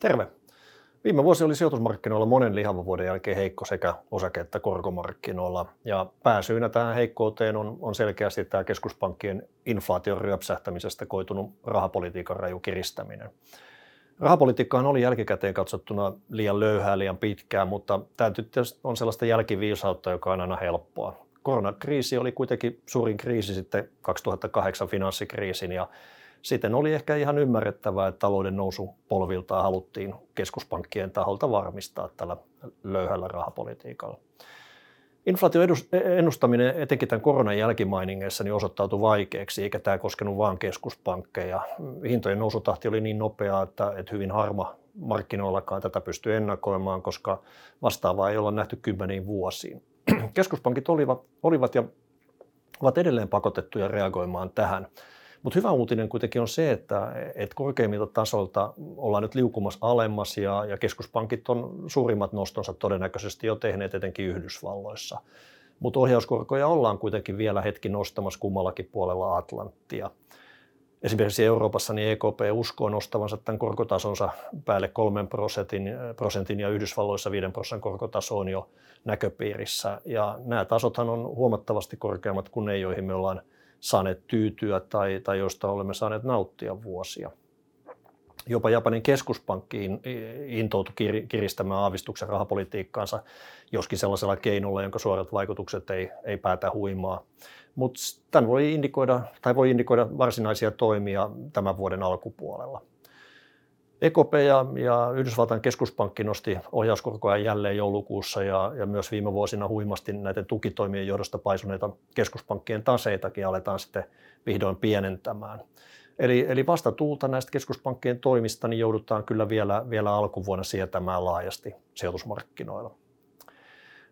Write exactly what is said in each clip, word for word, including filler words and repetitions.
Terve! Viime vuosi oli sijoitusmarkkinoilla monen lihavan vuoden jälkeen heikko sekä osake- että korkomarkkinoilla. Ja pääsyynä tähän heikkouteen on, on selkeästi tämä keskuspankkien inflaation ryöpsähtämisestä koitunut rahapolitiikan raju kiristäminen. Rahapolitiikkahan oli jälkikäteen katsottuna liian löyhää, liian pitkään, mutta tämä on sellaista jälkiviisautta, joka on aina helppoa. Koronakriisi oli kuitenkin suurin kriisi sitten kaksituhattakahdeksan finanssikriisin ja siten oli ehkä ihan ymmärrettävää, että talouden nousu polviltaan haluttiin keskuspankkien taholta varmistaa tällä löyhällä rahapolitiikalla. Inflaatioennustaminen etenkin tämän koronan jälkimainingeissa niin osoittautui vaikeaksi, eikä tämä koskenut vain keskuspankkeja. Hintojen nousutahti oli niin nopeaa, että, että hyvin harma markkinoillakaan tätä pystyi ennakoimaan, koska vastaavaa ei olla nähty kymmeniin vuosiin. Keskuspankit olivat, olivat ja ovat edelleen pakotettuja reagoimaan tähän. Mutta hyvä uutinen kuitenkin on se, että et korkeimmilta tasolta ollaan nyt liukumassa alemmas ja, ja keskuspankit on suurimmat nostonsa todennäköisesti jo tehneet etenkin Yhdysvalloissa. Mutta ohjauskorkoja ollaan kuitenkin vielä hetki nostamassa kummallakin puolella Atlanttia. Esimerkiksi Euroopassa niin E K P uskoo nostavansa tämän korkotasonsa päälle kolmen prosentin, prosentin ja Yhdysvalloissa viiden prosentin korkotaso on jo näköpiirissä. Ja nämä tasothan on huomattavasti korkeammat kuin ne, joihin me ollaan saaneet tyytyä tai, tai joista olemme saaneet nauttia vuosia. Jopa Japanin keskuspankki intoutui kiristämään aavistuksen rahapolitiikkaansa, joskin sellaisella keinolla, jonka suorat vaikutukset ei, ei päätä huimaa. Mutta tämän voi indikoida, tai voi indikoida varsinaisia toimia tämän vuoden alkupuolella. E K P ja, ja Yhdysvaltain keskuspankki nosti ohjauskorkoja jälleen joulukuussa ja, ja myös viime vuosina huimasti näiden tukitoimien johdosta paisuneita keskuspankkien taseitakin aletaan sitten vihdoin pienentämään. Eli, eli vasta tuulta näistä keskuspankkien toimista niin joudutaan kyllä vielä, vielä alkuvuonna sietämään laajasti sijoitusmarkkinoilla.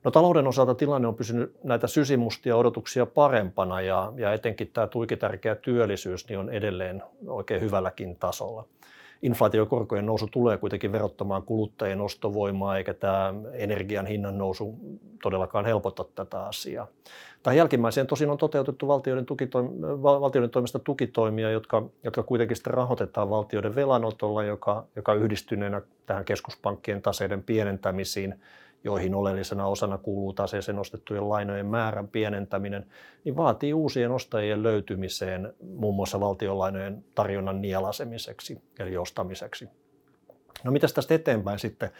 No, talouden osalta tilanne on pysynyt näitä sysimustia odotuksia parempana ja, ja etenkin tämä tuikitärkeä työllisyys niin on edelleen oikein hyvälläkin tasolla. Inflaatiokorkojen nousu tulee kuitenkin verottamaan kuluttajien ostovoimaa, eikä tämä energian hinnan nousu todellakaan helpota tätä asiaa. Tähän jälkimmäiseen tosin on toteutettu valtioiden, tukitoim- valtioiden toimesta tukitoimia, jotka, jotka kuitenkin sitten rahoitetaan valtioiden velanotolla, joka, joka yhdistyneenä tähän keskuspankkien taseiden pienentämisiin, joihin oleellisena osana kuuluu taseeseen nostettujen lainojen määrän pienentäminen, niin vaatii uusien ostajien löytymiseen muun muassa valtionlainojen tarjonnan nielaisemiseksi eli ostamiseksi. No mitäs tästä eteenpäin sitten?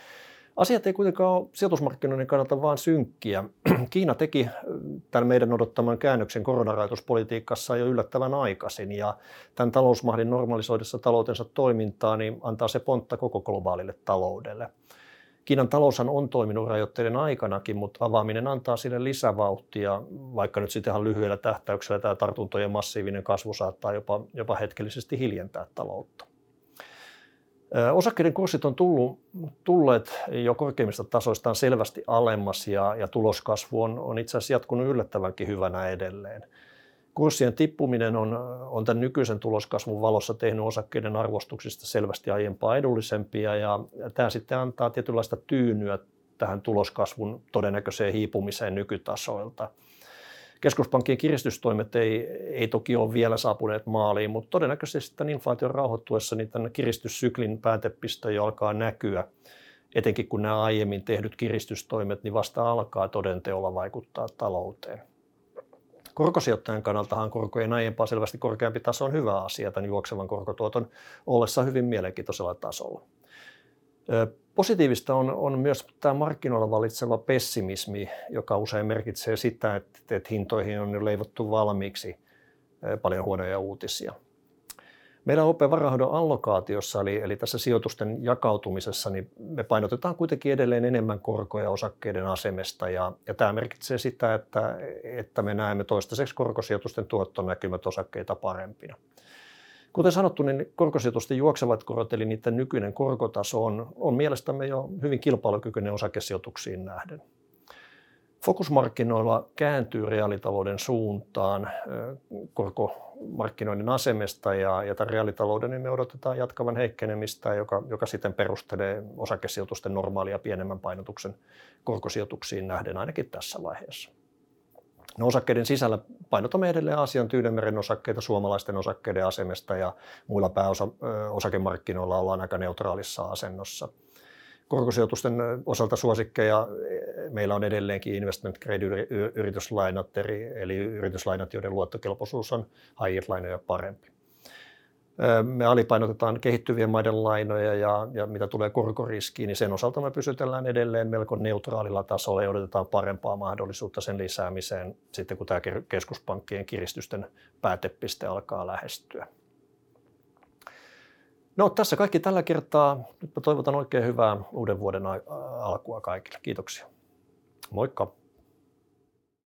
Asiat ei kuitenkaan ole sijoitusmarkkinoiden kannalta vaan synkkiä. Kiina teki tämän meidän odottaman käännöksen koronarajoituspolitiikassa jo yllättävän aikaisin ja tämän talousmahdin normalisoidessa taloutensa toimintaa niin antaa se pontta koko globaalille taloudelle. Kiinan taloushan on toiminut rajoitteiden aikanakin, mutta avaaminen antaa sille lisävauhtia, vaikka nyt sitten ihan lyhyellä tähtäyksellä tämä tartuntojen massiivinen kasvu saattaa jopa, jopa hetkellisesti hiljentää taloutta. Osakkeiden kurssit on tullut, tulleet jo korkeimmista tasoistaan selvästi alemmas ja, ja tuloskasvu on, on itse asiassa jatkunut yllättävänkin hyvänä edelleen. Kurssien tippuminen on, on tämän nykyisen tuloskasvun valossa tehnyt osakkeiden arvostuksista selvästi aiempaa edullisempia ja tämä sitten antaa tietynlaista tyynyä tähän tuloskasvun todennäköiseen hiipumiseen nykytasoilta. Keskuspankkien kiristystoimet ei, ei toki ole vielä saapuneet maaliin, mutta todennäköisesti tämän inflaation rauhoittuessa niin tämän kiristyssyklin päätepiste jo alkaa näkyä. Etenkin kun nämä aiemmin tehdyt kiristystoimet niin vasta alkaa todenteolla vaikuttaa talouteen. Korkosijoittajan kannaltahan korkojen aiempaa selvästi korkeampi taso on hyvä asia tämän juoksevan korkotuoton ollessa hyvin mielenkiintoisella tasolla. Positiivista on, on myös tämä markkinoilla valitseva pessimismi, joka usein merkitsee sitä, että, että hintoihin on leivottu valmiiksi paljon huonoja uutisia. Meidän O P-varainhoidon allokaatiossa eli, eli tässä sijoitusten jakautumisessa niin me painotetaan kuitenkin edelleen enemmän korkoja osakkeiden asemesta ja, ja tämä merkitsee sitä, että, että me näemme toistaiseksi korkosijoitusten tuottonäkymät osakkeita parempina. Kuten sanottu, niin korkosijoitusten juoksevat korot eli niiden nykyinen korkotaso on, on mielestämme jo hyvin kilpailukykyinen osakesijoituksiin nähden. Fokusmarkkinoilla kääntyy reaalitalouden suuntaan korkomarkkinoiden asemesta ja, ja tämän reaalitalouden niin me odotetaan jatkavan heikkenemistä, joka, joka sitten perustelee osakesijoitusten normaalia pienemmän painotuksen korkosijoituksiin nähden ainakin tässä vaiheessa. No, osakkeiden sisällä painotamme edelleen Aasian Tyynemeren osakkeita suomalaisten osakkeiden asemesta ja muilla pääosakemarkkinoilla ollaan aika neutraalissa asennossa. Korkosijoitusten osalta suosikkeja meillä on edelleenkin investment grade-yrityslainat, eli yrityslainat, joiden luottokelpoisuus on high yield-lainoja parempi. Me alipainotetaan kehittyvien maiden lainoja ja, ja mitä tulee korkoriskiin, niin sen osalta me pysytellään edelleen melko neutraalilla tasolla ja odotetaan parempaa mahdollisuutta sen lisäämiseen sitten, kun tämä keskuspankkien kiristysten päätepiste alkaa lähestyä. No, tässä kaikki tällä kertaa. Nyt mä toivotan oikein hyvää uuden vuoden alkua kaikille. Kiitoksia. Moikka!